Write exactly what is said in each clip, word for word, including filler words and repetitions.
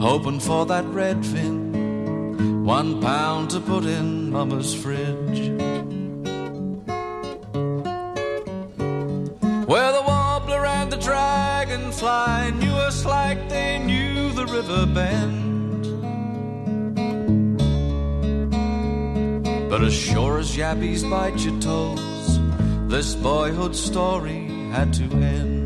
hoping for that redfin, one pound to put in Mama's fridge. Where the warbler and the dragonfly knew us like they knew the river bend. But as sure as yabbies bite your toes, this boyhood story had to end.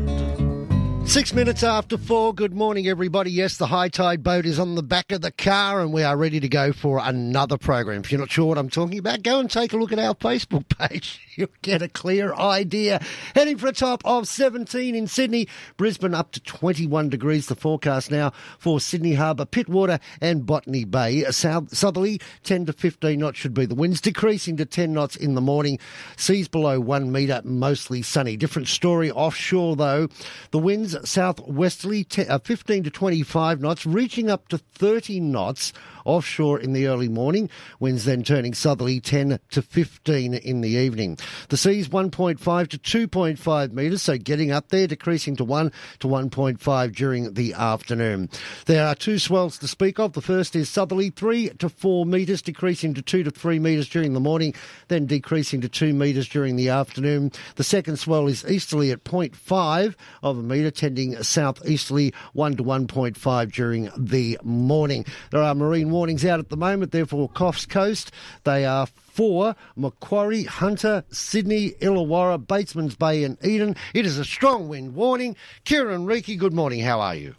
Six minutes after four, good morning everybody. Yes, the High Tide boat is on the back of the car and we are ready to go for another program. If you're not sure what I'm talking about, go and take a look at our Facebook page. You'll get a clear idea. Heading for a top of seventeen in Sydney. Brisbane up to twenty-one degrees. The forecast now for Sydney Harbour, Pittwater and Botany Bay. South, southerly, ten to fifteen knots should be the winds, decreasing to ten knots in the morning. Seas below one metre, mostly sunny. Different story offshore, though. The winds southwesterly, fifteen to twenty-five knots, reaching up to thirty knots offshore in the early morning. Winds then turning southerly, ten to fifteen in the evening. The sea's one point five to two point five metres, so getting up there, decreasing to one to one point five during the afternoon. There are two swells to speak of. The first is southerly, three to four metres, decreasing to two to three metres during the morning, then decreasing to two metres during the afternoon. The second swell is easterly at zero point five of a metre, tending southeasterly, one to one point five during the morning. There are marine warnings out at the moment, therefore Coffs Coast. They are for Macquarie, Hunter, Sydney, Illawarra, Batesman's Bay and Eden. It is a strong wind warning. Kieran Reiki, good morning. How are you?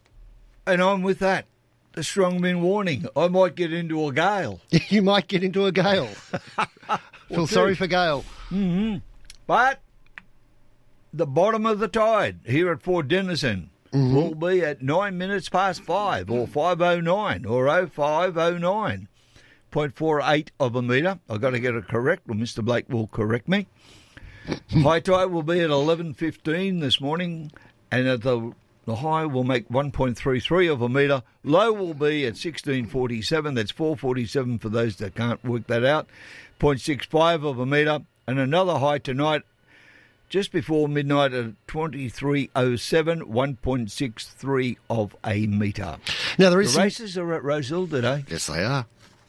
And I'm with that. A strong wind warning. I might get into a gale. You might get into a gale. Feel well, sorry for Gale. Mm-hmm. But the bottom of the tide here at Port Denison mm-hmm. will be at nine minutes past five or five oh nine or oh five oh nine. zero point four eight of a metre. I've got to get it correct, or Mister Blake will correct me. High tide will be at eleven fifteen this morning, and at the, the high will make one point three three of a metre. Low will be at sixteen forty-seven. That's four forty-seven for those that can't work that out. zero point six five of a metre. And another high tonight, just before midnight at twenty-three oh seven, one point six three of a metre. Now, there is the races some... are at Rosehill today. Yes, they are.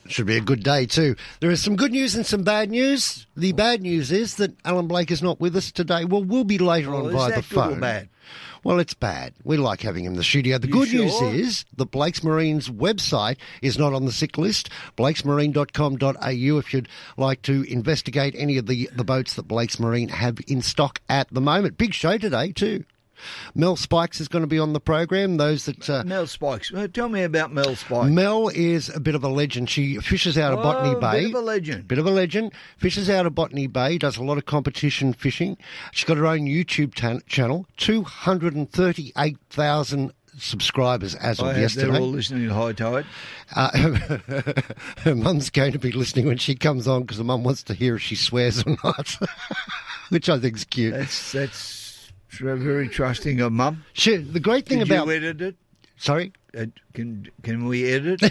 Should be a good day too. There is some good news and some bad news. The bad news is that Alan Blake is not with us today. Well, we'll be later oh, on by the phone. Is that good or bad? Well, it's bad. We like having him in the studio. The you good sure? news is that Blake's Marine's website is not on the sick list, blakes marine dot com dot a u, if you'd like to investigate any of the, the boats that Blake's Marine have in stock at the moment. Big show today too. Mel Spikes is going to be on the program. Those that uh, Mel Spikes. Tell me about Mel Spikes. Mel is a bit of a legend. She fishes out of oh, Botany Bay. Bit of a legend. Bit of a legend. Fishes out of Botany Bay. Does a lot of competition fishing. She's got her own YouTube tan- channel. Two hundred and thirty-eight thousand subscribers as of I yesterday. They're all listening to High Tide. Uh, her mum's going to be listening when she comes on because her mum wants to hear if she swears or not, which I think's cute. That's that's. Very trusting of Mum. Sure. The great thing Did about you edit it. Sorry, uh, can can we edit?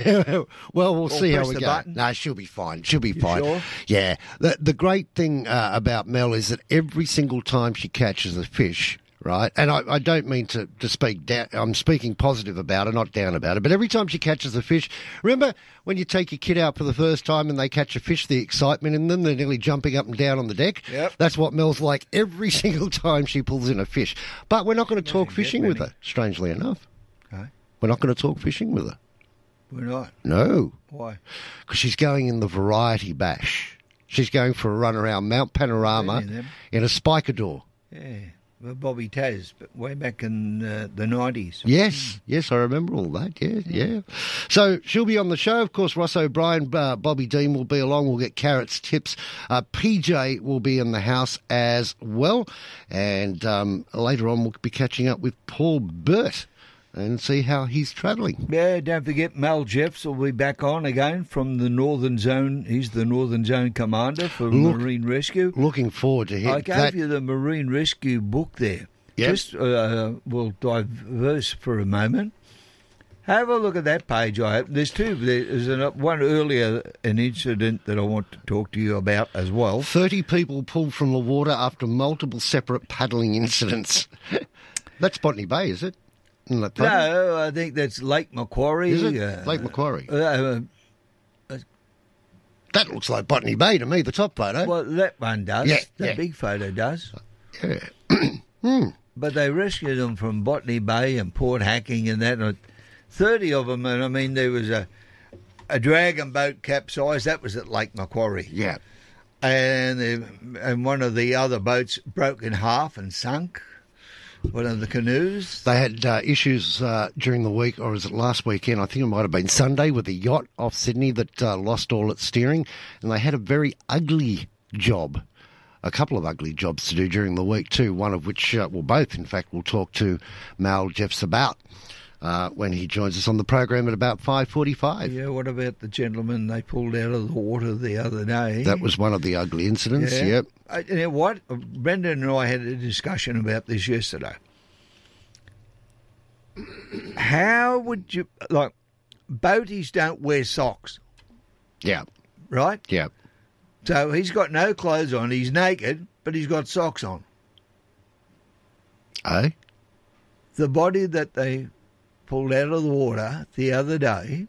Well, we'll or see how we go. Button? No, she'll be fine. She'll be you fine. Sure? Yeah. The the great thing uh, about Mel is that every single time she catches a fish, right? And I, I don't mean to to speak down. I'm speaking positive about her, not down about her. But every time she catches a fish, remember when you take your kid out for the first time and they catch a fish, the excitement in them, they're nearly jumping up and down on the deck. Yep. That's what Mel's like every single time she pulls in a fish. But we're not going to talk fishing with her, strangely enough. Okay. We're not going to talk fishing with her. We're not? No. Why? Because she's going in the variety bash. She's going for a run around Mount Panorama in a Spikador. Yeah. Bobby Taz, but way back in uh, the nineties. Yes, yes, I remember all that, yeah, yeah, yeah. So she'll be on the show. Of course, Ross O'Brien, uh, Bobby Dean will be along. We'll get Carrot's tips. Uh, P J will be in the house as well. And um, later on, we'll be catching up with Paul Burt, and see how he's travelling. Yeah, don't forget Mel Jeffs will be back on again from the Northern Zone. He's the Northern Zone Commander for Look, Marine Rescue. Looking forward to him. I gave that... you the Marine Rescue book there. Yep. Just uh, we'll diverse for a moment. Have a look at that page. I have. There's two. There's an, one earlier, an incident that I want to talk to you about as well. thirty people pulled from the water after multiple separate paddling incidents. That's Botany Bay, is it? No, I think that's Lake Macquarie. Is it? Uh, Lake Macquarie. Uh, uh, uh, that looks like Botany Bay to me, the top photo. Well, that one does. Yeah, the yeah. big photo does. Yeah. mm. But they rescued them from Botany Bay and Port Hacking and that. And thirty of them, and I mean, there was a a dragon boat capsized. That was at Lake Macquarie. Yeah, and the, and one of the other boats broke in half and sunk. One of the canoes. They had uh, issues uh, during the week, or was it last weekend? I think it might have been Sunday with a yacht off Sydney that uh, lost all its steering, and they had a very ugly job. A couple of ugly jobs to do during the week too. One of which, uh, well, both in fact, we'll talk to Mal Jeffs about. Uh, when he joins us on the program at about five forty-five. Yeah, what about the gentleman they pulled out of the water the other day? That was one of the ugly incidents, yeah. Yep. I, you know what? Brendan and I had a discussion about this yesterday. How would you... Like, boaties don't wear socks. Yeah. Right? Yeah. So he's got no clothes on. He's naked, but he's got socks on. Oh? The body that they... pulled out of the water the other day.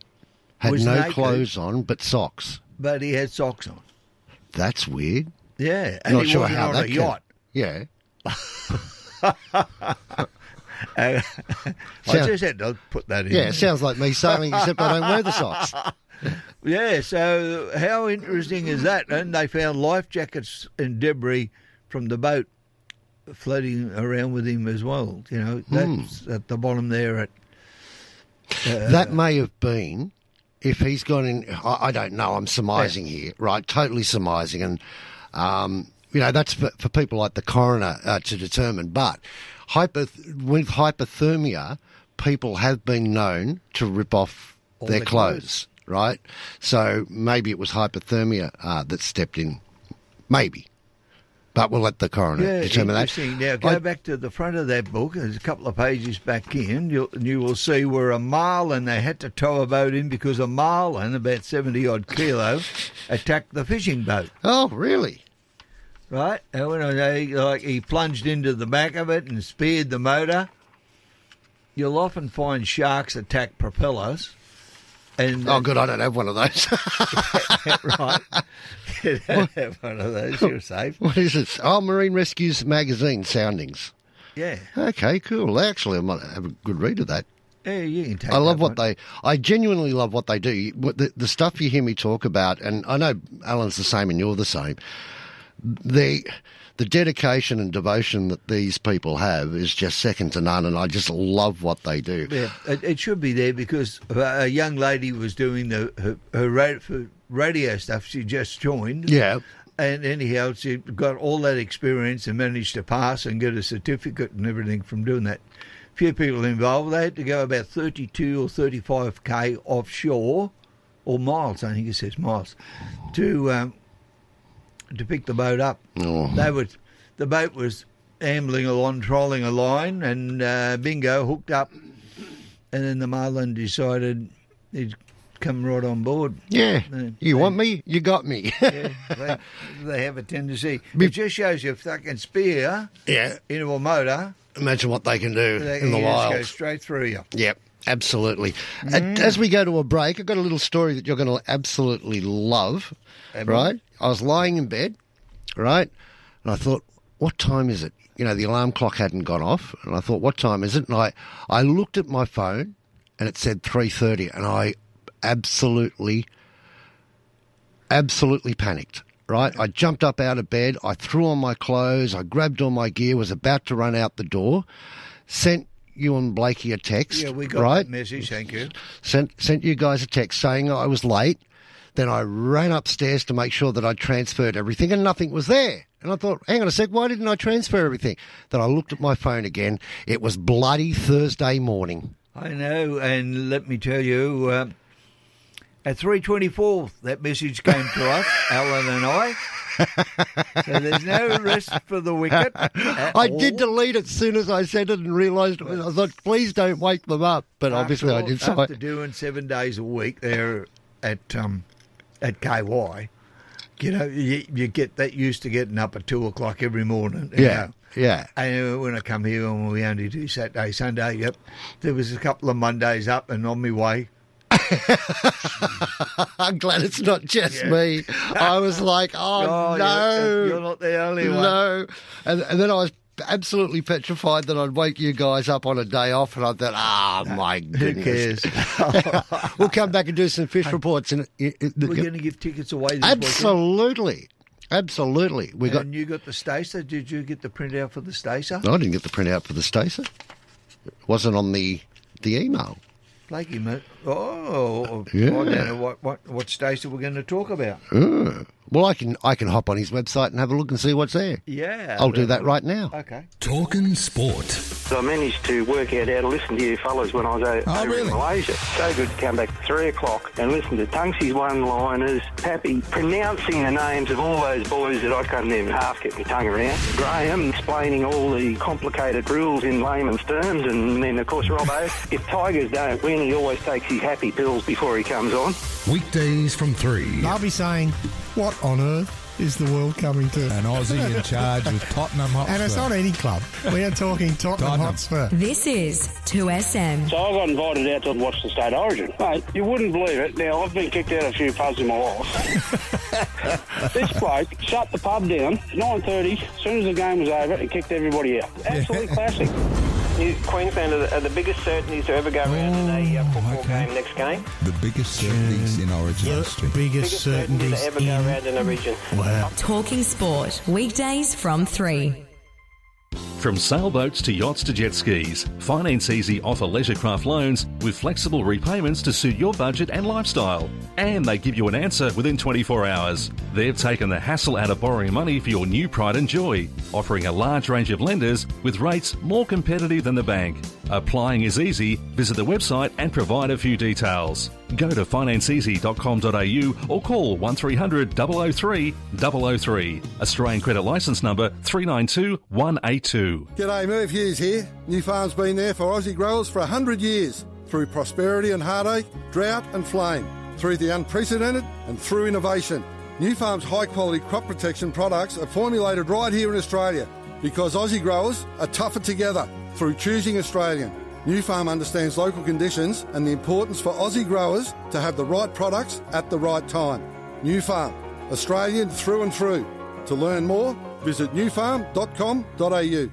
Had was no naked, clothes on, but socks. But he had socks on. That's weird. Yeah. And Not he sure wasn't how on that a yacht. Can... Yeah. I sounds, just had to put that in. Yeah, it sounds like me sailing, except I don't wear the socks. Yeah, so how interesting is that? And they found life jackets and debris from the boat floating around with him as well. You know, that's hmm. at the bottom there at... Uh, that may have been, if he's gone in, I, I don't know, I'm surmising yeah. here, right, totally surmising. And, um, you know, that's for, for people like the coroner uh, to determine. But hypoth- with hypothermia, people have been known to rip off All their the clothes, clothes, right? So maybe it was hypothermia uh, that stepped in. Maybe. But we'll let the coroner yeah, determine that. Now, go I, back to the front of that book. There's a couple of pages back in, you'll, and you will see where a marlin, they had to tow a boat in because a marlin, about seventy-odd kilo, attacked the fishing boat. Oh, really? Right. And when I, like, he plunged into the back of it and speared the motor. You'll often find sharks attack propellers. And, oh, good, I don't have one of those. Right. You don't what? have one of those, you're safe. What is this? Oh, Marine Rescue's magazine, Soundings. Yeah. Okay, cool. Actually, I might have a good read of that. Yeah, you can take I love what one. they... I genuinely love what they do. The, the stuff you hear me talk about, and I know Alan's the same and you're the same, the, the dedication and devotion that these people have is just second to none, and I just love what they do. Yeah, it, it should be there because a young lady was doing the her, her radio, radio stuff. She just joined. Yeah. And anyhow, she got all that experience and managed to pass and get a certificate and everything from doing that. A few people involved. They had to go about thirty-two or thirty-five K offshore, or miles, I think it says miles, to... Um, to pick the boat up. Oh. They were, the boat was ambling along, trolling a line, and uh, bingo, hooked up. And then the marlin decided he'd come right on board. Yeah, uh, you they, want me, you got me. Yeah, they, they have a tendency. It just shows you if they can spear yeah. into a motor. Imagine what they can do they, in the wild. They just go straight through you. Yep. Absolutely. Mm. As we go to a break, I've got a little story that you're going to absolutely love, Amen. right? I was lying in bed, right, and I thought, what time is it? You know, the alarm clock hadn't gone off, and I thought, what time is it? And I, I looked at my phone, and it said three thirty, and I absolutely, absolutely panicked, right? I jumped up out of bed, I threw on my clothes, I grabbed all my gear, was about to run out the door, sent you and Blakey a text. Yeah, we got right? that message, thank you. Sent sent you guys a text saying I was late. Then I ran upstairs to make sure that I transferred everything and nothing was there. And I thought, hang on a sec, why didn't I transfer everything? Then I looked at my phone again. It was bloody Thursday morning. I know, and let me tell you, uh, at three twenty-four that message came to us, Alan and I. So there's no rest for the wicked. I all. did delete it as soon as I sent it and realised it was, I thought, please don't wake them up. But after obviously all, I did. So after I... doing seven days a week there at um, at K Y, you know, you, you get that used to getting up at two o'clock every morning. Yeah, know. yeah. And when I come here, and we only do Saturday, Sunday. Yep, there was a couple of Mondays up and on my way. I'm glad it's not just yeah. me. I was like, oh, oh no. You're, you're not the only one. No. And, and then I was absolutely petrified that I'd wake you guys up on a day off, and I thought, ah, oh, no, my goodness. Who cares? We'll come back and do some fish reports. And it, it, We're going to give tickets away this Absolutely. Weekend. Absolutely. We and got, you got the Stacer? Did you get the printout for the Stacer? No, I didn't get the printout for the Stacer. It wasn't on the, the email. Blakey, mate. Oh, yeah. I don't know what, what, what Stacey we're going to talk about. Uh, well, I can I can hop on his website and have a look and see what's there. Yeah. I'll do that right now. Okay. Talking sport. So I managed to work out how to listen to you fellas when I was over oh, really? in Malaysia. So good to come back at three o'clock and listen to Tungsy's one-liners, Pappy pronouncing the names of all those boys that I couldn't even half get my tongue around, Graham explaining all the complicated rules in layman's terms, and then, of course, Robbo. If Tigers don't win, he always takes his happy pills before he comes on. Weekdays from three. I'll be saying, what on earth is the world coming to? An Aussie in charge with Tottenham Hotspur. And it's not any club. We are talking Tottenham, Tottenham Hotspur. This is two S M. So I got invited out to watch the State Origin. Mate, you wouldn't believe it. Now, I've been kicked out a few pubs in my life. This bloke shut the pub down at nine thirty, as soon as the game was over, and kicked everybody out. Absolute yeah. classic. New Queensland are the, are the biggest certainties to ever go around oh, in a uh, football okay. game next game. The biggest certainties in Origin the history. Biggest, biggest certainties to ever in... go around in a region. Wow. Talking sport, weekdays from three. From sailboats to yachts to jet skis, Finance Easy offer leisure craft loans with flexible repayments to suit your budget and lifestyle. And they give you an answer within twenty-four hours. They've taken the hassle out of borrowing money for your new pride and joy, offering a large range of lenders with rates more competitive than the bank. Applying is easy. Visit the website and provide a few details. Go to finance easy dot com dot a u or call one three hundred, zero zero three, zero zero three. Australian Credit Licence Number three nine two, one eight two. G'day, Merv Hughes here. New Farm's been there for Aussie growers for one hundred years. Through prosperity and heartache, drought and flame. Through the unprecedented and through innovation. New Farm's high-quality crop protection products are formulated right here in Australia because Aussie growers are tougher together. Through choosing Australian, New Farm understands local conditions and the importance for Aussie growers to have the right products at the right time. New Farm, Australian through and through. To learn more, visit new farm dot com dot a u.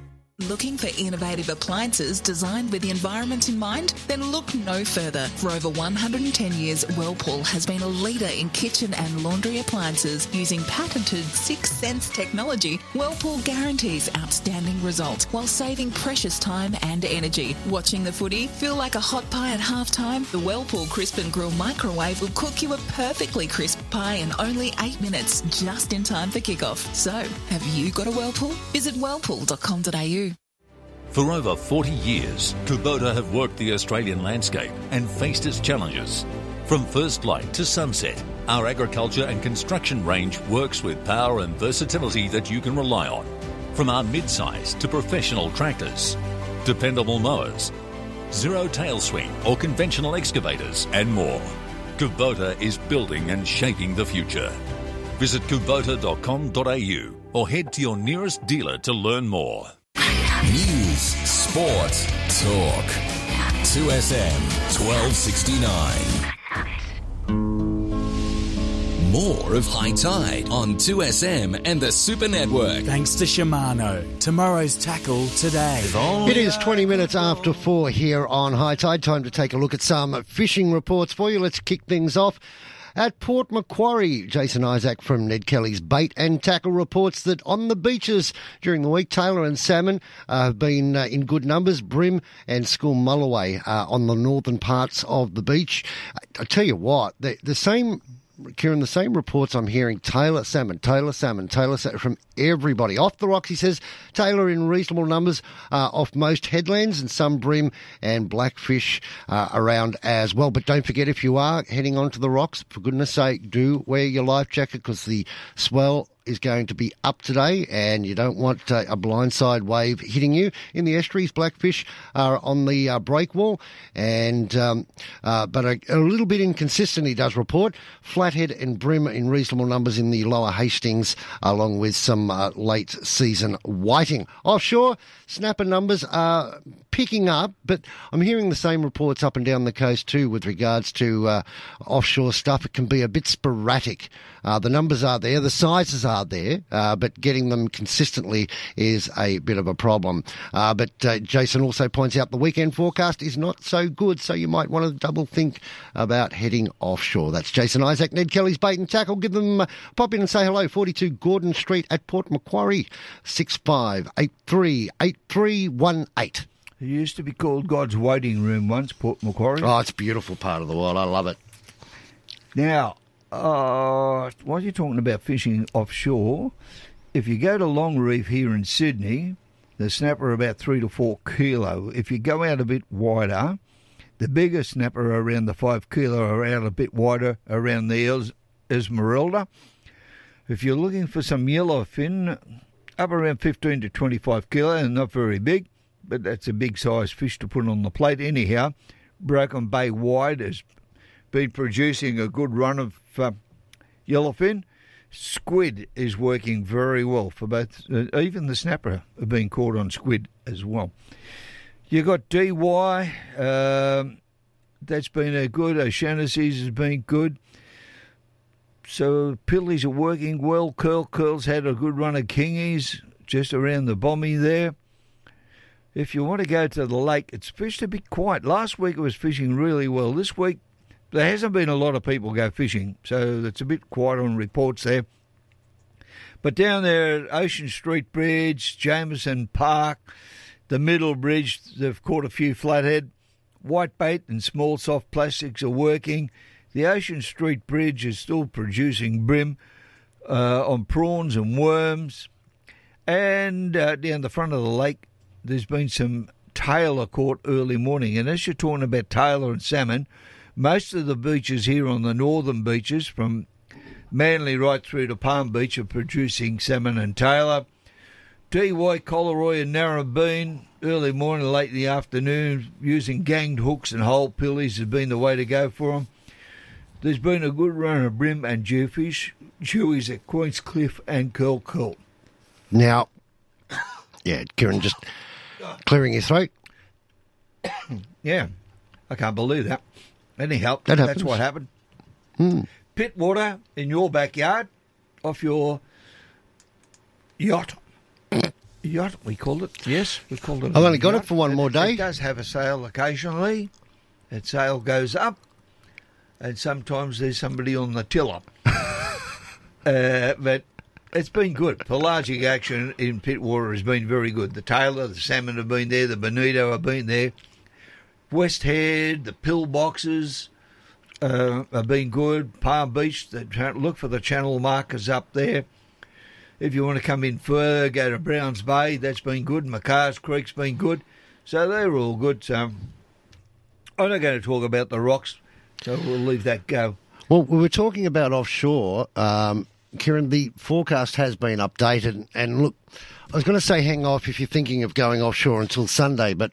Looking for innovative appliances designed with the environment in mind? Then look no further. For over one hundred ten years, Whirlpool has been a leader in kitchen and laundry appliances using patented Sixth Sense technology. Whirlpool guarantees outstanding results while saving precious time and energy. Watching the footy? Feel like a hot pie at halftime? The Whirlpool Crisp and Grill microwave will cook you a perfectly crisp pie in only eight minutes, just in time for kickoff. So, have you got a Whirlpool? Visit whirlpool dot com dot a u. For over forty years, Kubota have worked the Australian landscape and faced its challenges. From first light to sunset, our agriculture and construction range works with power and versatility that you can rely on. From our mid-size to professional tractors, dependable mowers, zero tail swing or conventional excavators and more, Kubota is building and shaping the future. Visit kubota dot com dot a u or head to your nearest dealer to learn more. News, sport, talk. two S M, twelve sixty-nine. More of High Tide on two S M and the Super Network. Thanks to Shimano. Tomorrow's tackle today. It is twenty minutes after four here on High Tide. Time to take a look at some fishing reports for you. Let's kick things off. At Port Macquarie, Jason Isaac from Ned Kelly's Bait and Tackle reports that on the beaches during the week, Taylor and Salmon uh, have been uh, in good numbers. Brim and School Mulloway uh, on the northern parts of the beach. I, I tell you what, the, the same Kieran, the same reports I'm hearing, Taylor salmon, Taylor salmon, Taylor salmon from everybody. Off the rocks, he says, Taylor in reasonable numbers uh, off most headlands, and some bream and blackfish uh, around as well. But don't forget, if you are heading onto the rocks, for goodness sake, do wear your life jacket, because the swell is going to be up today, and you don't want uh, a blindside wave hitting you. In the estuaries, blackfish are on the uh, breakwall, and um, uh, but a, a little bit inconsistent, he does report. Flathead and bream in reasonable numbers in the lower Hastings, along with some uh, late season whiting. Offshore, snapper numbers are picking up, but I'm hearing the same reports up and down the coast too with regards to uh, offshore stuff. It can be a bit sporadic. Uh, the numbers are there, the sizes are there, uh, but getting them consistently is a bit of a problem. Uh, but uh, Jason also points out the weekend forecast is not so good, so you might want to double think about heading offshore. That's Jason Isaac, Ned Kelly's Bait and Tackle. Give them, uh, pop in and say hello, forty-two Gordon Street at Port Macquarie, six five eight three eight three one eight. It used to be called God's Waiting Room once, Port Macquarie. Oh, it's a beautiful part of the world. I love it. Now, uh, while you're talking about fishing offshore, if you go to Long Reef here in Sydney, the snapper are about three to four kilo. If you go out a bit wider, the bigger snapper around the five kilo are out a bit wider around the Esmeralda. If you're looking for some yellowfin, up around fifteen to twenty-five kilo, and not very big, but that's a big size fish to put on the plate. Anyhow, Broken Bay wide has been producing a good run of uh, yellowfin. Squid is working very well for both. Uh, even the snapper have been caught on squid as well. You got D Y. Um, that's been a good. O'Shaughnessy's has been good. So piddlies are working well. Curl Curl's had a good run of kingies just around the bommy there. If you want to go to the lake, it's fished a bit quiet. Last week it was fishing really well. This week there hasn't been a lot of people go fishing, so it's a bit quiet on reports there. But down there at Ocean Street Bridge, Jameson Park, the Middle Bridge, they've caught a few flathead. Whitebait and small soft plastics are working. The Ocean Street Bridge is still producing brim uh, on prawns and worms. And uh, down the front of the lake, there's been some tailor caught early morning. And as you're talking about tailor and salmon, most of the beaches here on the northern beaches, from Manly right through to Palm Beach, are producing salmon and tailor. D Y, Collaroy and Narrabeen, early morning, late in the afternoon, using ganged hooks and whole pillies has been the way to go for them. There's been a good run of brim and jewfish, jewies at Queenscliff and Curl Curl. Now, yeah, Kieran just clearing your throat. Yeah, I can't believe that. Anyhow, that that's what happened. Mm. Pittwater in your backyard, off your yacht. Yacht, we called it. Yes, we called it. I've only got yacht. It for one and more it, day. It does have a sail occasionally. Its sail goes up, and sometimes there's somebody on the tiller. uh, but it's been good. Pelagic action in Pittwater has been very good. The tailor, the salmon have been there, the bonito have been there. West Head, the pillboxes uh, have been good. Palm Beach, they look for the channel markers up there. If you want to come in further, go to Browns Bay. That's been good. Macars Creek's been good. So they're all good. So I'm not going to talk about the rocks, so we'll leave that go. Well, we were talking about offshore. Um, Kieran, the forecast has been updated. And look, I was going to say hang off if you're thinking of going offshore until Sunday, but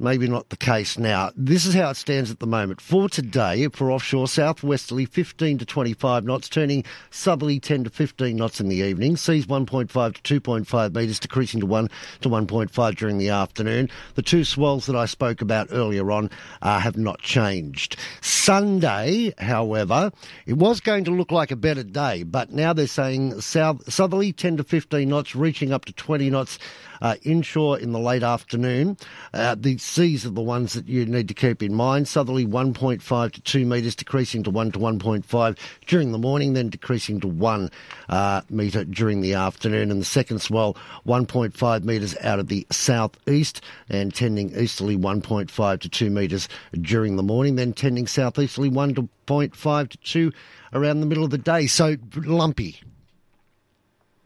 maybe not the case now. This is how it stands at the moment. For today, for offshore, southwesterly fifteen to twenty-five knots, turning southerly ten to fifteen knots in the evening. Seas one point five to two point five metres, decreasing to one to one point five during the afternoon. The two swells that I spoke about earlier on uh, have not changed. Sunday, however, it was going to look like a better day, but now they're saying south southerly ten to fifteen knots, reaching up to twenty knots uh, inshore in the late afternoon. Uh, the seas are the ones that you need to keep in mind. Southerly one point five to two metres, decreasing to one to one point five during the morning, then decreasing to one uh, metre during the afternoon. And the second swell, one point five metres out of the southeast and tending easterly one point five to two metres during the morning, then tending southeasterly one point five to two around the middle of the day. So lumpy.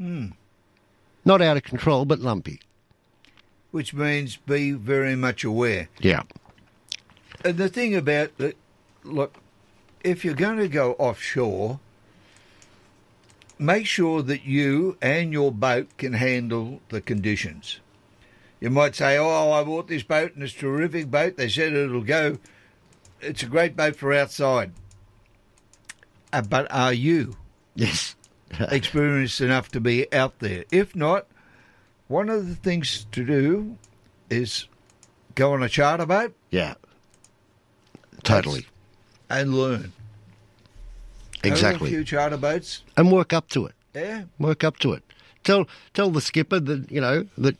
Mm. Not out of control, but lumpy. Which means be very much aware. Yeah. And the thing about it, look, if you're going to go offshore, make sure that you and your boat can handle the conditions. You might say, oh, I bought this boat and it's a terrific boat. They said it'll go. It's a great boat for outside. Uh, but are you? Yes. experienced enough to be out there? If not, one of the things to do is go on a charter boat. Yeah, totally. And learn. Exactly. Own a few charter boats. And work up to it. Yeah. Work up to it. Tell tell the skipper that, you know, that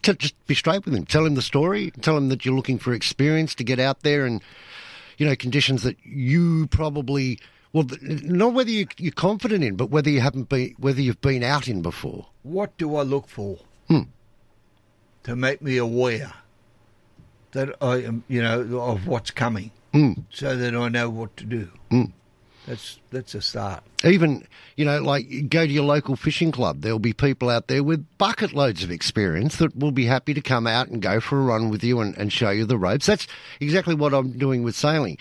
t- just be straight with him. Tell him the story. Tell him that you're looking for experience to get out there and, you know, conditions that you probably... Well, not whether you, you're confident in, but whether you haven't been, whether you've been out in before. What do I look for hmm. to make me aware that I am, you know, of what's coming, hmm. so that I know what to do? Hmm. That's that's a start. Even, you know, like go to your local fishing club. There'll be people out there with bucket loads of experience that will be happy to come out and go for a run with you and, and show you the ropes. That's exactly what I'm doing with sailing.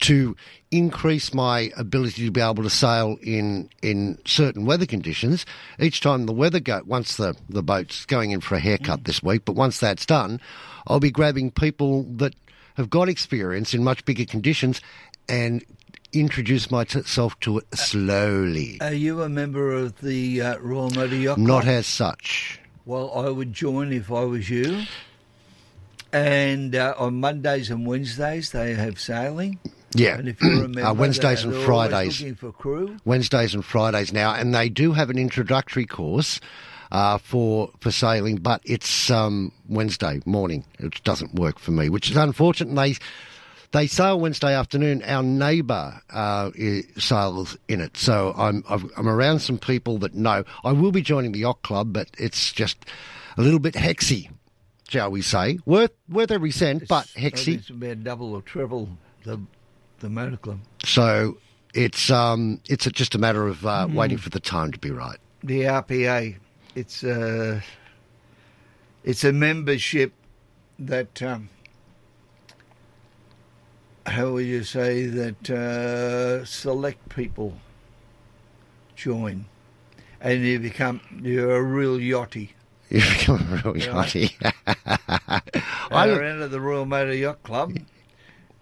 To increase my ability to be able to sail in in certain weather conditions, each time the weather go once the, the boat's going in for a haircut this week, but once that's done, I'll be grabbing people that have got experience in much bigger conditions and introduce myself to it slowly. Are you a member of the uh, Royal Motor Yacht Club? Not as such. Well, I would join if I was you. And uh, on Mondays and Wednesdays they have sailing. Yeah, and if you remember, uh, Wednesdays and Fridays. Looking for crew. Wednesdays and Fridays now, and they do have an introductory course uh, for for sailing, but it's um, Wednesday morning. It doesn't work for me, which is unfortunate. And they they sail Wednesday afternoon. Our neighbour uh, sails in it, so I'm I've, I'm around some people that know. I will be joining the yacht club, but it's just a little bit hexy. Shall we say, worth worth every cent, it's, but hexy. It's about double or triple the the motor club. So it's um it's a, just a matter of uh, mm. waiting for the time to be right. The R P A, it's a it's a membership that um, how will you say that uh, select people join, and you become you're a real yachty. You become a real yachty. I'm out of the Royal Motor Yacht Club.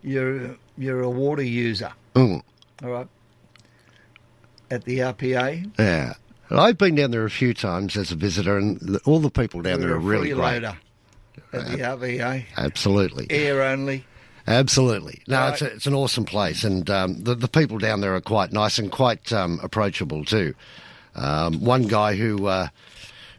You're you're a water user. Mm. All right. At the R P A. Yeah, and I've been down there a few times as a visitor, and the, all the people down You're there are a really great. At the R P A. Absolutely. Air only. Absolutely. No, right. it's a, it's an awesome place, and um, the the people down there are quite nice and quite um, approachable too. Um, one guy who. Uh,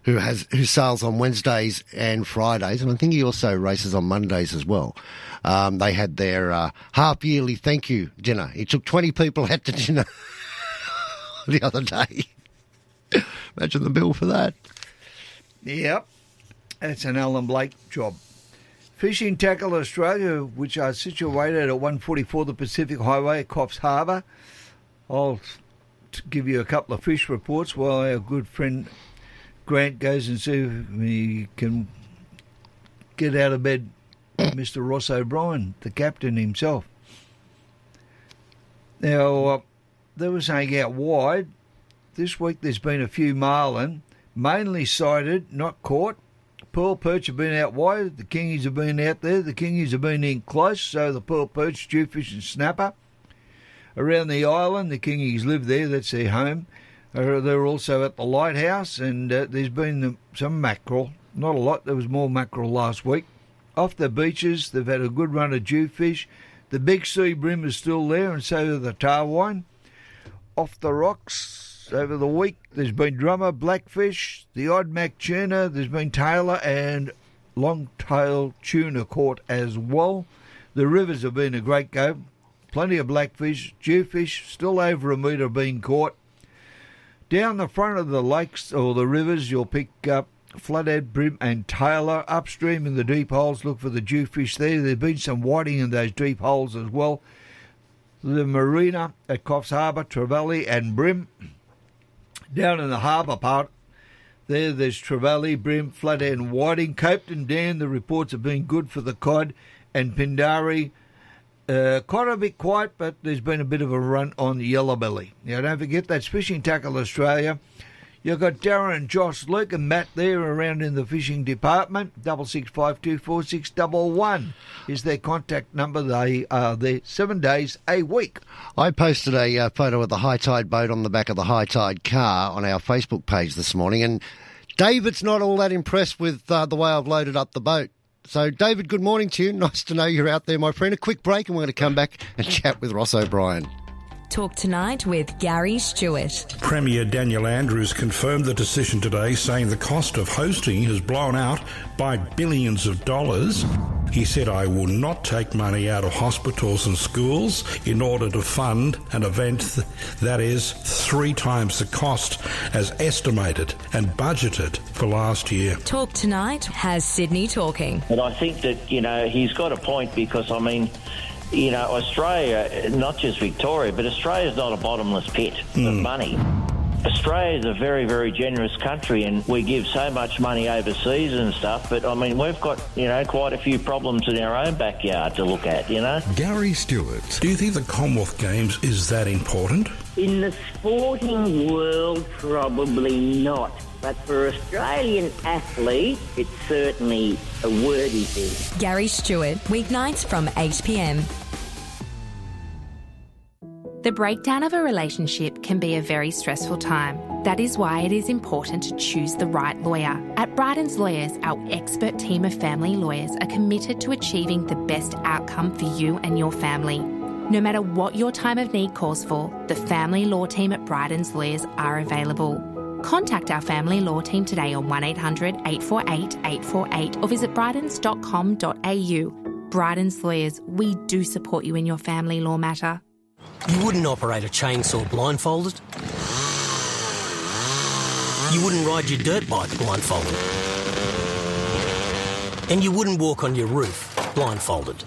Who has who sails on Wednesdays and Fridays, and I think he also races on Mondays as well. Um, they had their uh, half-yearly thank you dinner. He took twenty people out to dinner the other day. Imagine the bill for that. Yep, that's an Alan Blake job. Fishing Tackle Australia, which are situated at one forty-four the Pacific Highway, Coffs Harbour. I'll t- give you a couple of fish reports while our good friend Grant goes and see if he can get out of bed. Mister Ross O'Brien, the captain himself. Now, uh, they were saying out wide, this week there's been a few marlin, mainly sighted, not caught. Pearl perch have been out wide, the kingies have been out there, the kingies have been in close, so the pearl perch, jewfish and snapper. Around the island, the kingies live there, that's their home. Uh, they're also at the lighthouse, and uh, there's been the, some mackerel. Not a lot. There was more mackerel last week. Off the beaches, they've had a good run of jewfish. The big sea bream is still there, and so are the tarwine. Off the rocks, over the week. There's been drummer, blackfish, the odd mac tuna, there's been tailor and long-tail tuna caught as well. The rivers have been a great go. Plenty of blackfish, jewfish, still over a metre being caught. Down the front of the lakes or the rivers, you'll pick up flathead, brim and tailor. Upstream in the deep holes, look for the jewfish there. There's been some whiting in those deep holes as well. The marina at Coffs Harbour, trevally and brim. Down in the harbour part, there, there's trevally, brim, flathead and whiting. Copeton Dam, the reports have been good for the cod and pindari. Uh, quite a bit quiet, but there's been a bit of a run on the yellow belly. Now, don't forget, that's Fishing Tackle Australia. You've got Darren, Josh, Luke and Matt there around in the fishing department. double six five two four six double one is their contact number. They are there seven days a week. I posted a uh, photo of the High Tide boat on the back of the High Tide car on our Facebook page this morning, and David's not all that impressed with uh, the way I've loaded up the boat. So, David, good morning to you. Nice to know you're out there, my friend. A quick break and we're going to come back and chat with Ross O'Brien. Talk tonight with Gary Stewart. Premier Daniel Andrews confirmed the decision today, saying the cost of hosting has blown out by billions of dollars. He said, I will not take money out of hospitals and schools in order to fund an event that is three times the cost as estimated and budgeted for last year. Talk tonight has Sydney talking. And I think that, you know, he's got a point because, I mean, you know, Australia, not just Victoria, but Australia's not a bottomless pit mm. of money. Australia's a very, very generous country and we give so much money overseas and stuff, but, I mean, we've got, you know, quite a few problems in our own backyard to look at, you know. Gary Stewart. Do you think the Commonwealth Games is that important? In the sporting world, probably not. But for Australian athletes, it's certainly a worthy thing. Gary Stewart, weeknights from eight p m. The breakdown of a relationship can be a very stressful time. That is why it is important to choose the right lawyer. At Bryden's Lawyers, our expert team of family lawyers are committed to achieving the best outcome for you and your family. No matter what your time of need calls for, the family law team at Bryden's Lawyers are available. Contact our family law team today on one eight hundred eight four eight eight four eight or visit brydens dot com dot a u. Bryden's Lawyers, we do support you in your family law matter. You wouldn't operate a chainsaw blindfolded. You wouldn't ride your dirt bike blindfolded. And you wouldn't walk on your roof blindfolded.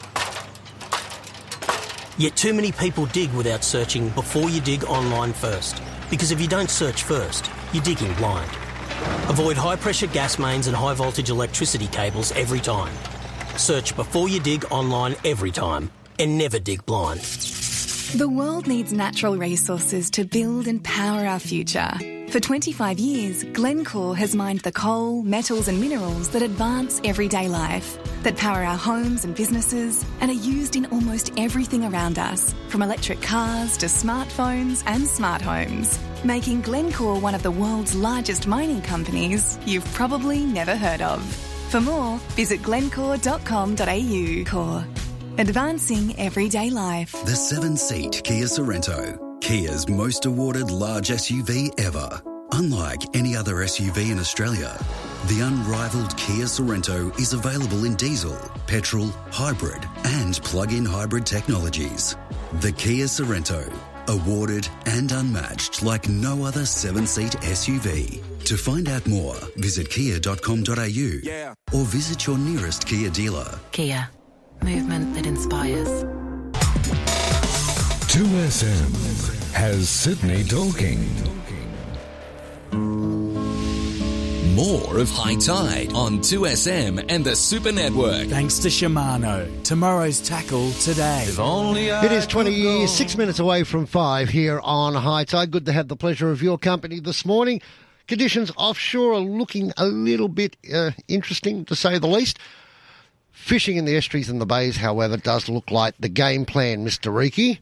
Yet too many people dig without searching before you dig online first. Because if you don't search first, you're digging blind. Avoid high-pressure gas mains and high-voltage electricity cables every time. Search before you dig online every time and never dig blind. The world needs natural resources to build and power our future. For twenty-five years, Glencore has mined the coal, metals and minerals that advance everyday life, that power our homes and businesses and are used in almost everything around us, from electric cars to smartphones and smart homes, making Glencore one of the world's largest mining companies you've probably never heard of. For more, visit glencore dot com dot a u. Core. Advancing everyday life. The seven-seat Kia Sorento, Kia's most awarded large S U V ever. Unlike any other S U V in Australia, the unrivaled Kia Sorento is available in diesel, petrol, hybrid and plug-in hybrid technologies. The Kia Sorento, awarded and unmatched like no other seven-seat S U V. To find out more, visit kia dot com dot a u yeah. or visit your nearest Kia dealer. Kia. Movement that inspires. two S M has Sydney talking. More of High Tide on two S M and the Super Network. Thanks to Shimano. Tomorrow's tackle today. If only I it is twenty-six minutes away from five here on High Tide. Good to have the pleasure of your company this morning. Conditions offshore are looking a little bit uh, interesting, to say the least. Fishing in the estuaries and the bays, however, does look like the game plan, Mister Reiki.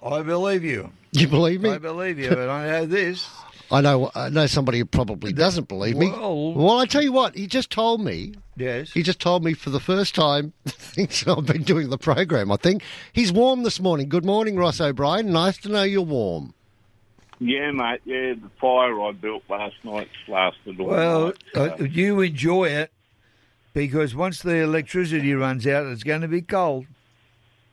I believe you. You believe me? I believe you, but I know this. I know I know somebody who probably doesn't believe me. Well, well, I tell you what, he just told me. Yes. He just told me for the first time since I've been doing the program, I think. He's warm this morning. Good morning, Ross O'Brien. Nice to know you're warm. Yeah, mate, yeah, the fire I built last night lasted all well, night. Well, so. You enjoy it, because once the electricity runs out, it's going to be cold.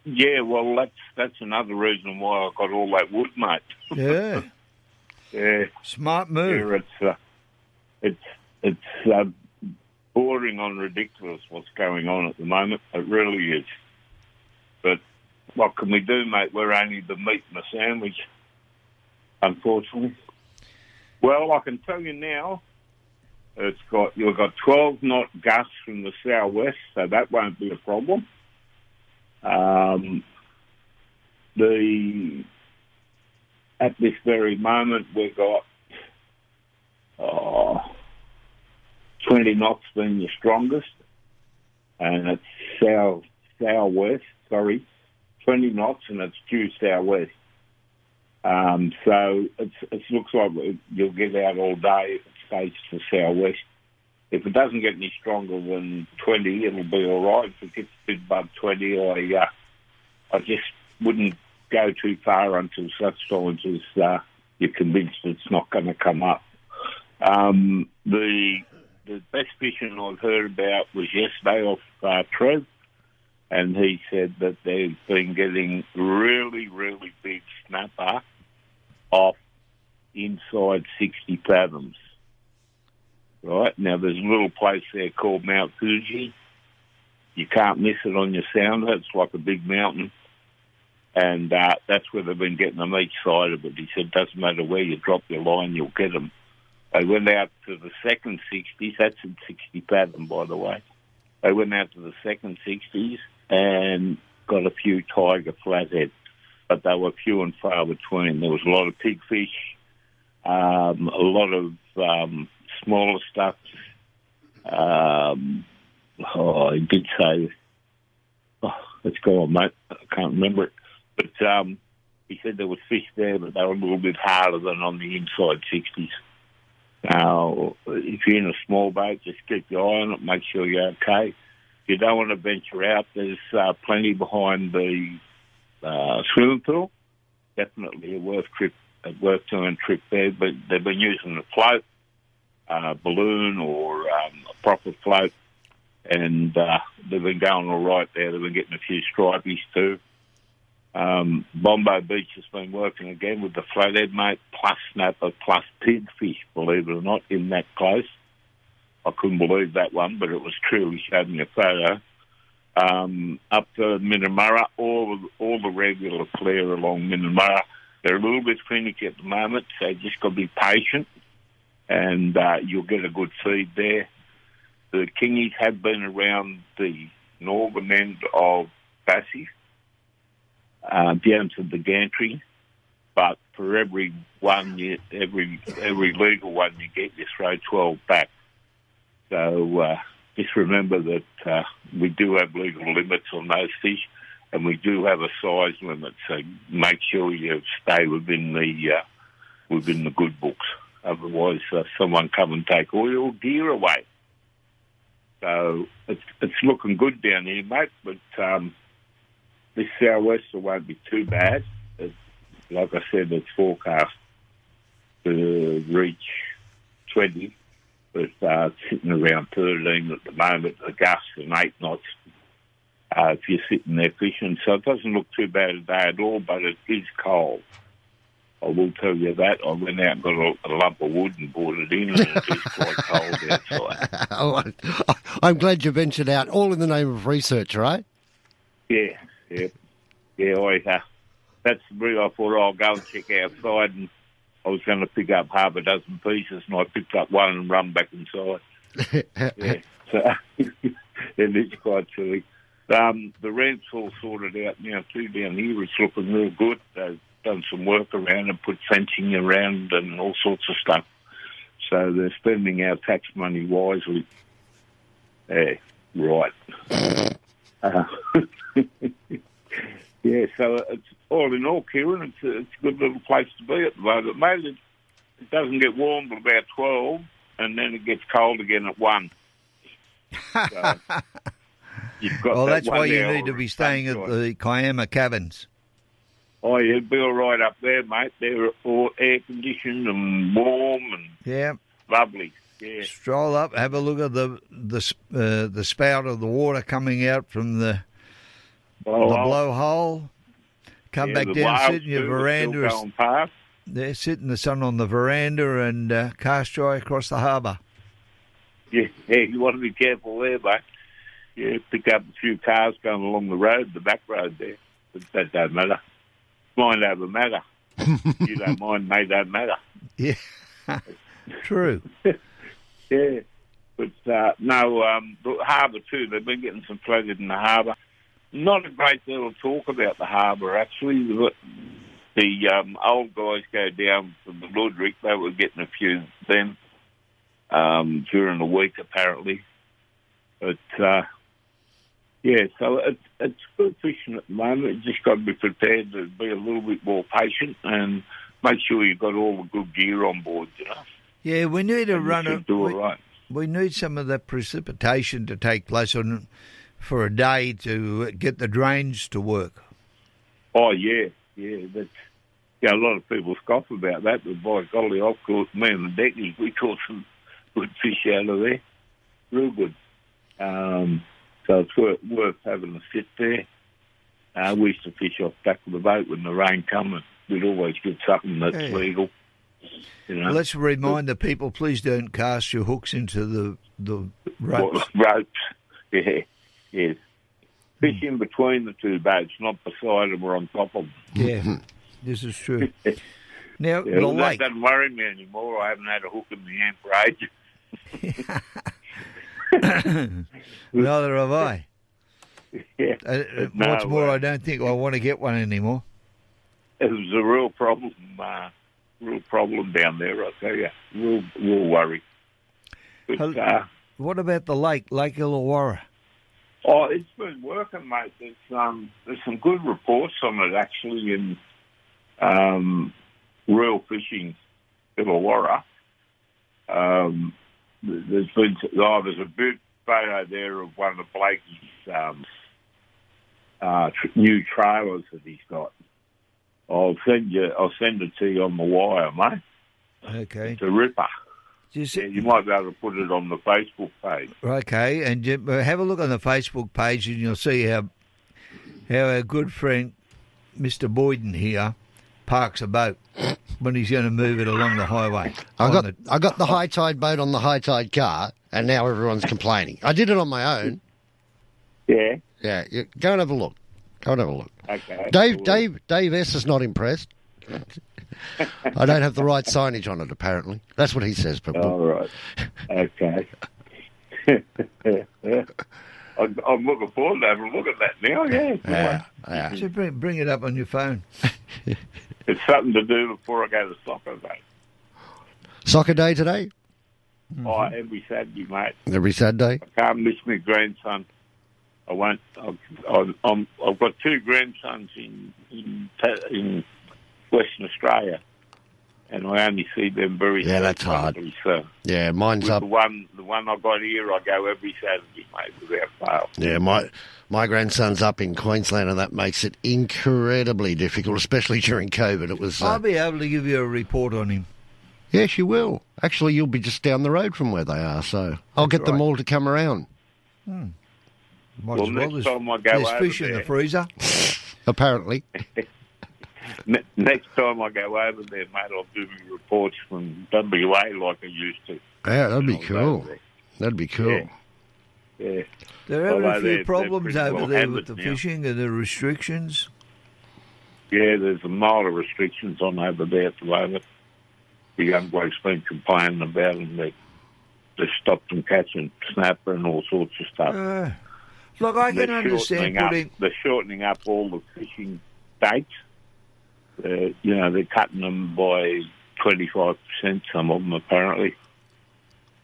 Yeah, well, that's that's another reason why I got all that wood, mate. Yeah. Yeah. Smart move. Yeah, it's, uh, it's, it's uh, bordering on ridiculous what's going on at the moment. It really is. But what can we do, mate? We're only the meat and the sandwich. Unfortunately. Well, I can tell you now, it's got you've got twelve knot gusts from the southwest, so that won't be a problem. Um, the at this very moment we've got oh, twenty knots being the strongest, and it's south southwest. Sorry, twenty knots, and it's due southwest. Um, so it's, it looks like you'll get out all day if it stays to southwest. If it doesn't get any stronger than twenty, it'll be all right. If it gets above twenty, I, uh, I just wouldn't go too far until such times as uh, you're convinced it's not going to come up. Um, the the best fishing I've heard about was yesterday off uh, Trev, and he said that they've been getting really, really big snapper off inside sixty fathoms. Right? Now, there's a little place there called Mount Fuji. You can't miss it on your sounder. It's like a big mountain. And uh, that's where they've been getting them each side of it. He said, doesn't matter where you drop your line, you'll get them. They went out to the second sixties. That's at sixty fathom, by the way. They went out to the second sixties and got a few tiger flathead, but they were few and far between. There was a lot of pigfish, um, a lot of um, smaller stuff. Um, oh, I did say, oh, it's gone, mate. I can't remember it. But um, he said there was fish there, but they were a little bit harder than on the inside sixties. Now, if you're in a small boat, just keep your eye on it, make sure you're okay. If you don't want to venture out, there's uh, plenty behind the uh, swimming pool. Definitely a worth trip, a worth doing trip there. But they've been using a float, uh, balloon, or um, a proper float, and uh, they've been going all right there. They've been getting a few stripies too. Um, Bombo Beach has been working again with the flathead, mate, plus snapper, plus pigfish, believe it or not, in that close. I couldn't believe that one, but it was true. He showed me a photo. Um, up to Minnamurra, all, all the regular flare along Minnamurra. They're a little bit finicky at the moment, so just got to be patient, and uh, you'll get a good feed there. The kingies have been around the northern end of Bassey, Uh, down to the gantry, but for every one, you, every every legal one you get, you throw twelve back. So uh, just remember that uh, we do have legal limits on those fish, and we do have a size limit. So make sure you stay within the uh, within the good books. Otherwise, uh, someone come and take all your gear away. So it's it's looking good down here, mate, but. Um, This southwester won't be too bad. It, like I said, it's forecast to reach twenty, but uh, it's sitting around thirteen at the moment. The gusts and eight knots. Uh, if you're sitting there fishing, so it doesn't look too bad a day at all. But it is cold. I will tell you that. I went out and got a, a lump of wood and brought it in, and it is quite cold outside. Oh, I'm glad you ventured out. All in the name of research, right? Yeah. Yeah, yeah. I, uh, that's the reason I thought I'll go and check outside, and I was going to pick up half a dozen pieces, and I picked up one and run back inside. Yeah, so it is quite chilly. Um, the ramp's all sorted out now too down here. It's looking real good. They've done some work around and put fencing around and all sorts of stuff. So they're spending our tax money wisely. Yeah, right. Uh, yeah, so it's all in all, Kieran, it's a, it's a good little place to be at the moment. Mate, it, it doesn't get warm till about twelve, and then it gets cold again at one. So you've got well, that that's why you need to be staying at the Kiama Cabins. Oh, yeah, it'd be all right up there, mate. They're all air-conditioned and warm and yeah. lovely. Yeah. Stroll up, have a look at the the uh, the spout of the water coming out from the blowhole. The blowhole. Come yeah, back down, sit in your veranda. Yeah, sit in the sun on the veranda and uh, cast your eye across the harbour. Yeah, yeah, you want to be careful there, mate. Yeah, pick up a few cars going along the road, the back road there. But that don't matter. Mine don't matter. You don't mind, they don't matter. Yeah, true. Yeah, but uh, no, um, the harbour too, they've been getting some flooded in the harbour. Not a great deal of talk about the harbour, actually. The, the um, old guys go down from the Ludwig. They were getting a few then um, during the week, apparently. But, uh, yeah, so it, it's good fishing at the moment. You just got to be prepared to be a little bit more patient and make sure you've got all the good gear on board, you know. Yeah, we need to and run it. We, right. we need some of that precipitation to take place on for a day to get the drains to work. Oh, yeah, yeah. That's, yeah, a lot of people scoff about that, but by golly, of course, me and the deckies, we caught some good fish out of there. Real good. Um, so it's worth, worth having a sit there. Uh, we used to fish off back of the boat when the rain came. We'd always get something that's yeah. legal. You know? Let's remind the people, please don't cast your hooks into the, the ropes. Ropes, yeah, yes. Fish in between the two boats, not beside them or on top of them. Yeah, this is true. Now, yeah, the well, lake. That doesn't worry me anymore. I haven't had a hook in the hand for ages. Neither have I. Yeah. Uh, no, what's more, uh, I don't think I want to get one anymore. It was a real problem, uh, Real problem down there, I tell you. Real, real worry. But, uh, what about the lake, Lake Illawarra? Oh, it's been working, mate. There's, um, there's some good reports on it, actually, in um, Real Fishing Illawarra. Um, there's been, oh, there's a big photo there of one of Blakey's um, uh, tr- new trailers that he's got. I'll send you. I'll send it to you on the wire, mate. Okay. It's a ripper. Just, yeah, you might be able to put it on the Facebook page. Okay, and you, have a look on the Facebook page, and you'll see how how our good friend Mister Boyden here parks a boat when he's going to move it along the highway. I got the, I got the high tide boat on the high tide car, and now everyone's complaining. I did it on my own. Yeah. Yeah. You, go and have a look. Go and have a look. Okay. Dave, Dave, Dave S is not impressed. I don't have the right signage on it, apparently. That's what he says. But all right. Okay. I'm, I'm looking forward to having a look at that now. Yeah. Yeah. yeah. You should bring, bring it up on your phone. It's something to do before I go to soccer, mate. Soccer day today? Mm-hmm. Oh, every Saturday, mate. Every Saturday. I can't miss my grandson. I won't. I've, I'm, I've got two grandsons in, in in Western Australia, and I only see them very. Yeah, that's hard. So yeah, mine's up. The one, the one I got here, I go every Saturday, mate, without fail. Yeah, my my grandson's up in Queensland, and that makes it incredibly difficult, especially during COVID. It was. Uh, I'll be able to give you a report on him. Yes, you will. Actually, you'll be just down the road from where they are, so I'll that's get right. them all to come around. Hmm. Might well, as well. Next time I go there's over fish there. In the freezer, apparently. ne- next time I go over there, mate, I'll do me reports from W A like I used to. Yeah, that'd be cool. That'd be cool. Yeah. yeah. There are Although a few problems over well there with the now. fishing and the restrictions. Yeah, there's a mile of restrictions on over there at the moment. The young blokes been complaining about them. They, they stopped them catching snapper and all sorts of stuff. Uh. Look, I can understand putting... Up, they're shortening up all the fishing dates. Uh, you know, they're cutting them by twenty-five percent, some of them, apparently.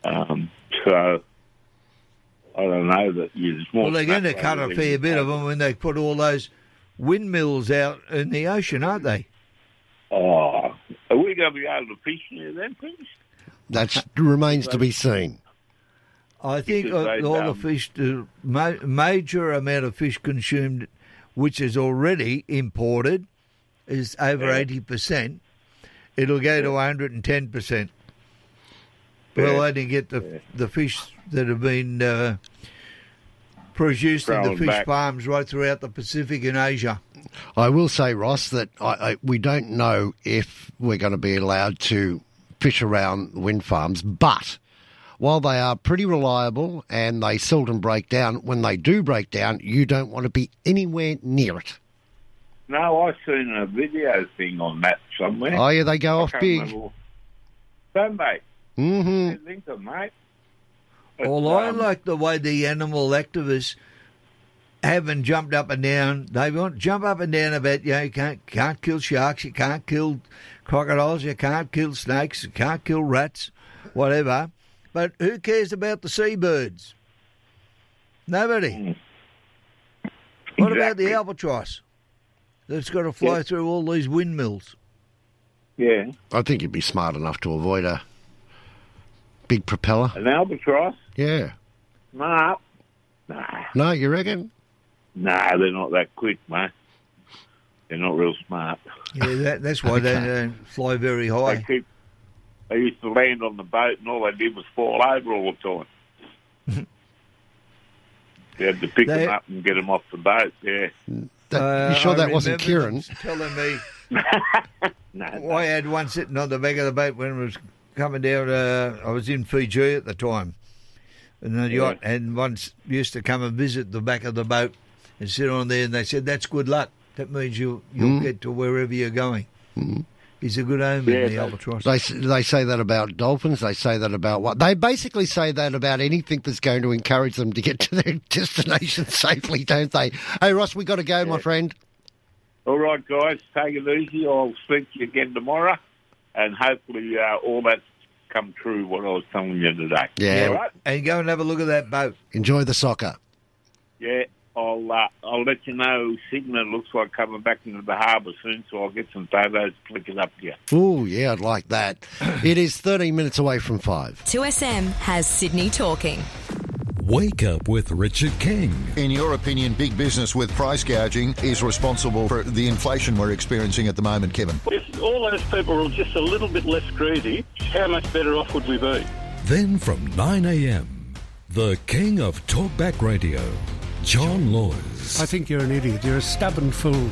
Um, so, I don't know. that there's more. Well, they're going to cut a fair bit of them when they put all those windmills out in the ocean, aren't they? Oh, are we going to be able to fish near them, please? That remains to be seen. I think they, all um, the fish, the major amount of fish consumed, which is already imported, is over yeah. eighty percent, it'll go yeah. to one hundred ten percent. Yeah. Well, I didn't get the yeah. the fish that have been uh, produced Growing in the fish back. farms right throughout the Pacific and Asia. I will say, Ross, that I, I, we don't know if we're going to be allowed to fish around wind farms, but while they are pretty reliable and they seldom break down, when they do break down, you don't want to be anywhere near it. No, I've seen a video thing on that somewhere. Oh, yeah, they go I off big. Remember. Don't they? Mm-hmm. Link them, mate. But, well, I um, like the way the animal activists haven't jumped up and down. They won't jump up and down about, you know, you can't, can't kill sharks, you can't kill crocodiles, you can't kill snakes, you can't kill rats, whatever. But who cares about the seabirds? Nobody. Mm. Exactly. What about the albatross that's got to fly yeah. through all these windmills? Yeah. I think you'd be smart enough to avoid a big propeller. An albatross? Yeah. Nah. Nah. No, you reckon? Nah, they're not that quick, mate. They're not real smart. Yeah, that, that's why okay. they don't fly very high. They keep They used to land on the boat and all they did was fall over all the time. You had to pick they, them up and get them off the boat, yeah. That, uh, you sure I that wasn't Kieran? telling me. no, well, no. I had one sitting on the back of the boat when it was coming down. Uh, I was in Fiji at the time. And the yeah. yacht and one used to come and visit the back of the boat and sit on there and they said, that's good luck. That means you, you'll mm. get to wherever you're going. Mm. He's a good omen, yeah, the albatross. They, they say that about dolphins. They say that about what? They basically say that about anything that's going to encourage them to get to their destination safely, don't they? Hey, Ross, we got to go, yeah. my friend. All right, guys. Take it easy. I'll speak to you again tomorrow. And hopefully uh, all that's come true, what I was telling you today. Yeah. All right? And go and have a look at that boat. Enjoy the soccer. Yeah. I'll uh, I'll let you know. Signet looks like coming back into the harbour soon, so I'll get some photos, flick it up to you. Oh, yeah, I'd like that. It is thirteen minutes away from five. two S M has Sydney talking. Wake up with Richard King. In your opinion, big business with price gouging is responsible for the inflation we're experiencing at the moment, Kevin. If all those people were just a little bit less greedy, how much better off would we be? Then from nine a m, the King of Talkback Radio, John Laws. I think you're an idiot. You're a stubborn fool.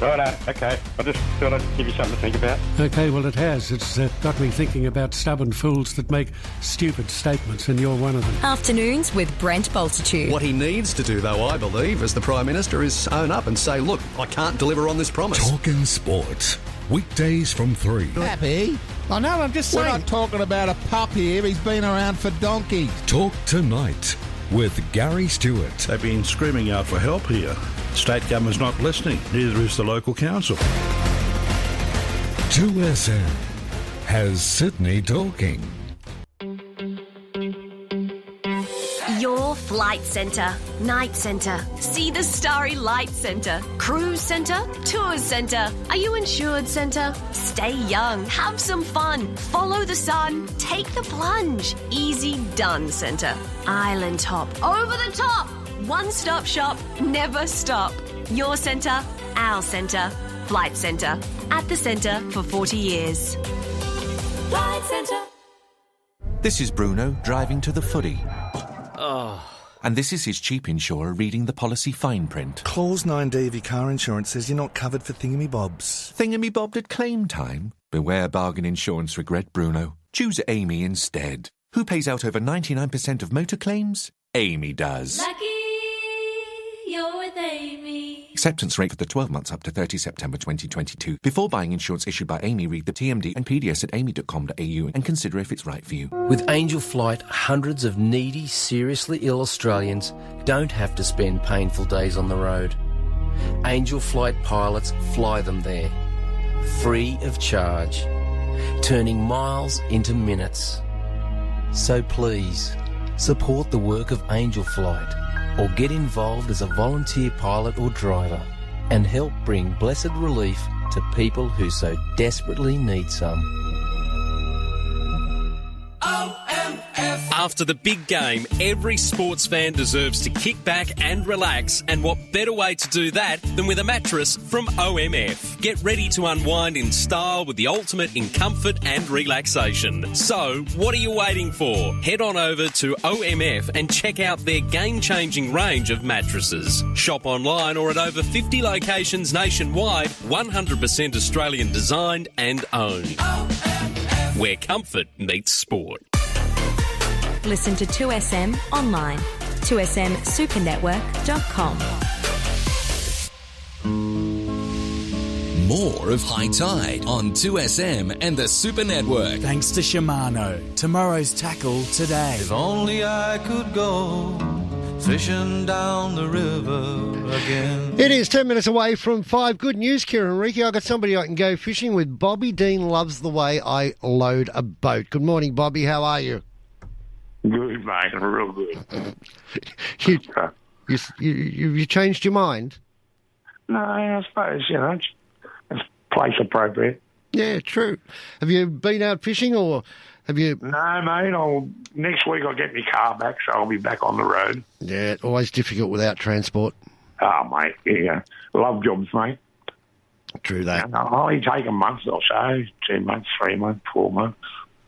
Righto, okay. I just thought I'd give you something to think about. Okay, well, it has. It's uh, got me thinking about stubborn fools that make stupid statements, and you're one of them. Afternoons with Brent Bultitude. What he needs to do, though, I believe, as the Prime Minister, is own up and say, look, I can't deliver on this promise. Talking sports. Weekdays from three. Happy? I know, I'm just saying. We're not talking about a pup here. He's been around for donkeys. Talk Tonight with Gary Stewart. They've been screaming out for help here. State government's not listening, neither is the local council. two S M has Sydney talking. Your Flight Centre, Night Centre, See the Starry Light Centre, Cruise Centre, Tours Centre, Are You Insured Centre. Stay young, have some fun, follow the sun, take the plunge, Easy Done Centre, Island Top, Over the Top, One Stop Shop, Never Stop. Your Centre, Our Centre, Flight Centre, at the centre for forty years. Flight Centre. This is Bruno driving to the footy. Oh. And this is his cheap insurer reading the policy fine print. Clause nine D of your car insurance says you're not covered for thingamybobs. Thingamy-bobbed at claim time? Beware bargain insurance regret, Bruno. Choose Amy instead. Who pays out over ninety-nine percent of motor claims? Amy does. Lucky you're with Amy. Acceptance rate for the twelve months up to thirtieth of September twenty twenty-two. Before buying insurance issued by Amy, read the T M D and P D S at amy dot com dot a u and consider if it's right for you. With Angel Flight, hundreds of needy, seriously ill Australians don't have to spend painful days on the road. Angel Flight pilots fly them there, free of charge, turning miles into minutes. So please, support the work of Angel Flight, or get involved as a volunteer pilot or driver and help bring blessed relief to people who so desperately need some. O M F after the big game, every sports fan deserves to kick back and relax, and what better way to do that than with a mattress from O M F. Get ready to unwind in style with the ultimate in comfort and relaxation. So, what are you waiting for? Head on over to O M F and check out their game-changing range of mattresses. Shop online or at over fifty locations nationwide, one hundred percent Australian designed and owned. O M F. Where comfort meets sport. Listen to two S M online, two S M super network dot com. More of High Tide on two S M and the Super Network. Thanks to Shimano. Tomorrow's tackle today. If only I could go fishing down the river again. It is ten minutes away from five. Good news, Kieran Ricky. I got somebody I can go fishing with. Bobby Dean loves the way I load a boat. Good morning, Bobby. How are you? Good, mate. Real good. you, you, you, you changed your mind? No, I suppose, you know, it's place appropriate. Yeah, true. Have you been out fishing or have you... No, mate. I'll, next week I'll get my car back, so I'll be back on the road. Yeah, always difficult without transport. Oh, mate, yeah. Love jobs, mate. True that. And I'll only take a month or so, two months, three months, four months,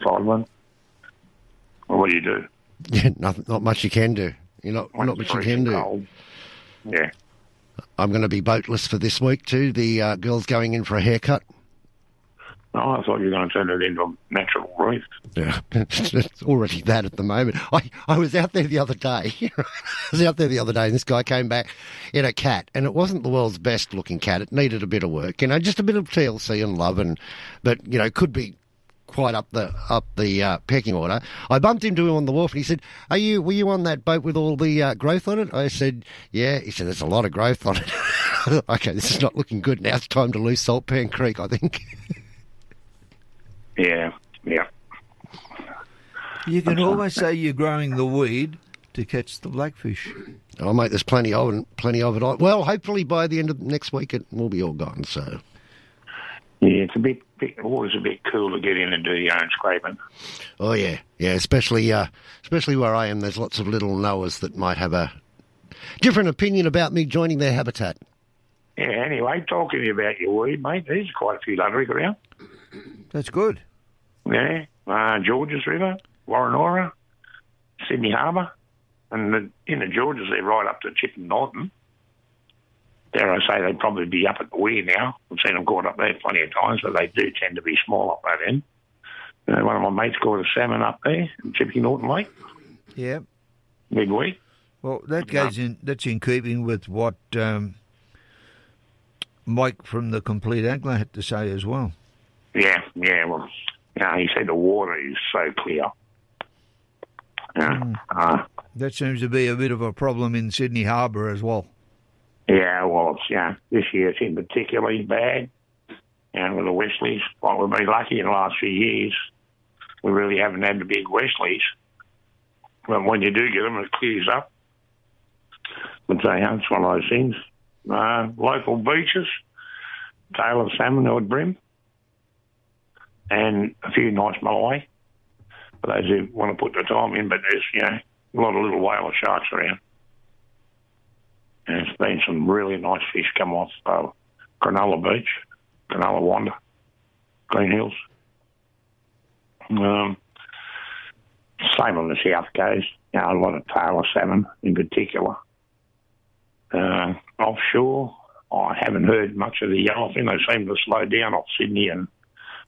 five months. Well, what do you do? Yeah, not, not much you can do. You're not, not much you can do. Cold. Yeah. I'm going to be boatless for this week too. The uh, girl's going in for a haircut. Oh, I thought you were going to turn it into a natural reef. Yeah, it's already that at the moment. I, I was out there the other day. I was out there the other day and this guy came back in a cat, and it wasn't the world's best looking cat. It needed a bit of work, you know, just a bit of T L C and love, and but, you know, could be quite up the up the uh, pecking order. I bumped into him on the wharf and he said, "Are you? Were you on that boat with all the uh, growth on it?" I said, "Yeah." He said, "There's a lot of growth on it." I thought, okay, this is not looking good now. It's time to lose Saltpan Creek, I think. Yeah, yeah. You can always say you're growing the weed to catch the blackfish. Oh, mate, there's plenty of it. Plenty of it. Well, hopefully by the end of next week it will be all gone. So. Yeah, it's a bit, bit, always a bit cool to get in and do your own scraping. Oh, yeah. Yeah, especially uh, especially where I am, there's lots of little knowers that might have a different opinion about me joining their habitat. Yeah, anyway, talking about your weed, mate, there's quite a few lumbering around. That's good. Yeah, uh, Georges River, Warrenora, Sydney Harbour, and the, in the Georges, they're right up to Chip and Norton. Dare I say, they'd probably be up at the weir now. I've seen them caught up there plenty of times, but they do tend to be small up that end. Uh, one of my mates caught a salmon up there in Chippy Norton Lake. Yeah. Big week. Well, that goes in, that's in keeping with what um, Mike from The Complete Angler had to say as well. Yeah, yeah. Well, you know, he said the water is so clear. Yeah. Mm. Uh, that seems to be a bit of a problem in Sydney Harbour as well. Yeah, well, it's, yeah, this year it's in particularly bad. And with the Wesleys, well, we've been lucky in the last few years. We really haven't had the big Wesleys. But when you do get them, it clears up. But they are, it's one of those things. Uh, local beaches, tail of salmon, or brim, and a few nice Malay for those who want to put the time in. But there's, you know, a lot of little whale or sharks around. And there's been some really nice fish come off uh, Cronulla Beach, Cronulla Wanda, Green Hills. Um, same on the South Coast. You know, a lot of tailor salmon in particular. Uh, offshore, I haven't heard much of the yellowfin. They seem to slow down off Sydney and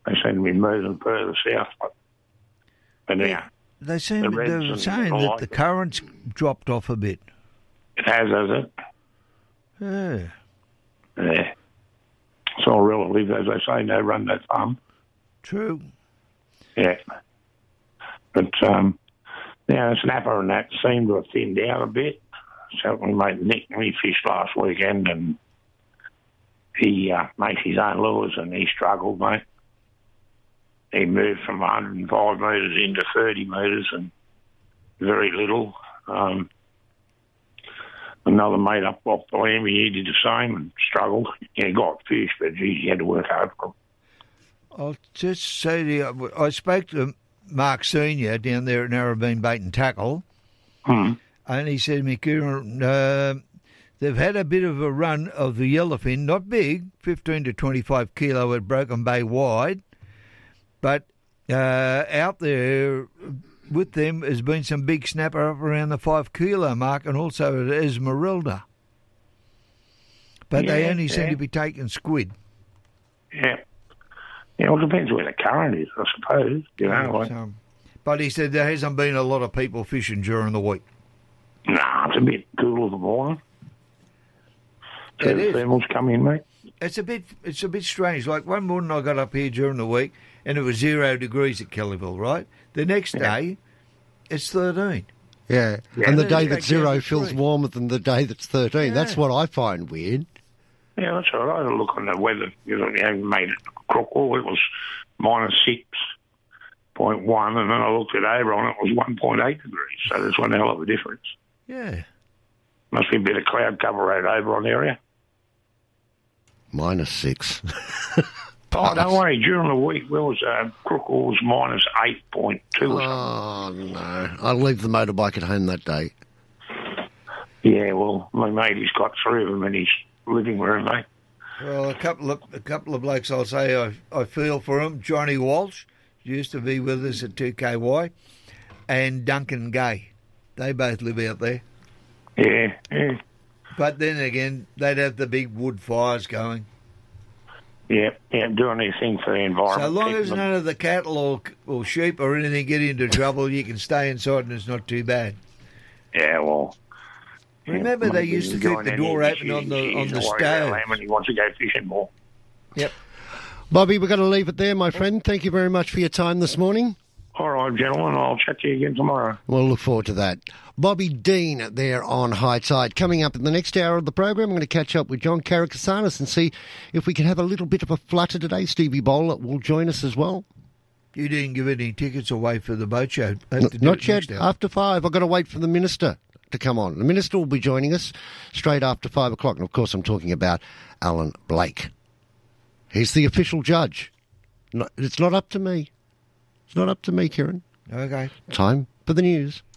they seem to be moving further south. But, but yeah, now, they seem the they were saying that like the current's dropped off a bit. It has, has it? Yeah. Yeah. It's all relative, as they say, no run, no farm. True. Yeah. But um, now the snapper and that seem to have thinned out a bit. So we made Nick, we fished last weekend, and he uh, makes his own lures, and he struggled, mate. He moved from one hundred five metres into thirty metres, and very little. Um... Another mate up off the land, he did the same and struggled. He got fish, but geez, he had to work hard for them. I'll just say to you, I spoke to Mark Senior down there at Narrabeen Bait and Tackle, hmm. and he said to me, Kieran, uh, they've had a bit of a run of the yellowfin, not big, fifteen to twenty-five kilo at Broken Bay wide, but uh, out there with them has been some big snapper up around the five kilo mark and also at Esmeralda. But yeah, they only yeah. seem to be taking squid. Yeah. Yeah, well, it depends where the current is, I suppose. You know, like. um, but he said there hasn't been a lot of people fishing during the week. No, nah, it's a bit cool of the morning. So it the is. Thermals come in, mate. It's a bit. It's a bit strange. Like one morning, I got up here during the week, and it was zero degrees at Kellyville. Right. The next yeah. day, it's thirteen. Yeah. yeah. And the day that's zero feels warmer than the day that's thirteen. Yeah. That's what I find weird. Yeah, that's all right. I had a look on the weather. You know, they made it crook. Oh, it was minus six point one, and then I looked at Avon. It was one point eight degrees. So there's one hell of a difference. Yeah. Must be a bit of cloud cover over Avon area. Minus six. Oh, don't worry. During the week, there was uh, Crook was minus eight point two. Or oh something. No! I leave the motorbike at home that day. Yeah, well, my mate, he's got three of them in his living room, mate. Well, a couple of a couple of blokes, I'll say, I I feel for him. Johnny Walsh used to be with us at two K Y, and Duncan Gay. They both live out there. Yeah, yeah. But then again, they'd have the big wood fires going. Yeah, yeah, doing anything for the environment. So long as them. None of the cattle or, or sheep or anything get into trouble, you can stay inside and it's not too bad. Yeah, well... Remember yeah, they used to keep the door open on the, on the stove. He wants to go fishing more. Yep. Bobby, we're going to leave it there, my friend. Thank you very much for your time this morning. All right, gentlemen, I'll chat to you again tomorrow. We'll look forward to that. Bobby Dean there on High Tide. Coming up in the next hour of the program, I'm going to catch up with John Karakasanis and see if we can have a little bit of a flutter today. Stevie Bowler will join us as well. You didn't give any tickets away for the boat show. No, not yet. After five, I've got to wait for the minister to come on. The minister will be joining us straight after five o'clock. And, of course, I'm talking about Alan Blake. He's the official judge. It's not up to me. It's not up to me, Kieran. Okay. Time for the news.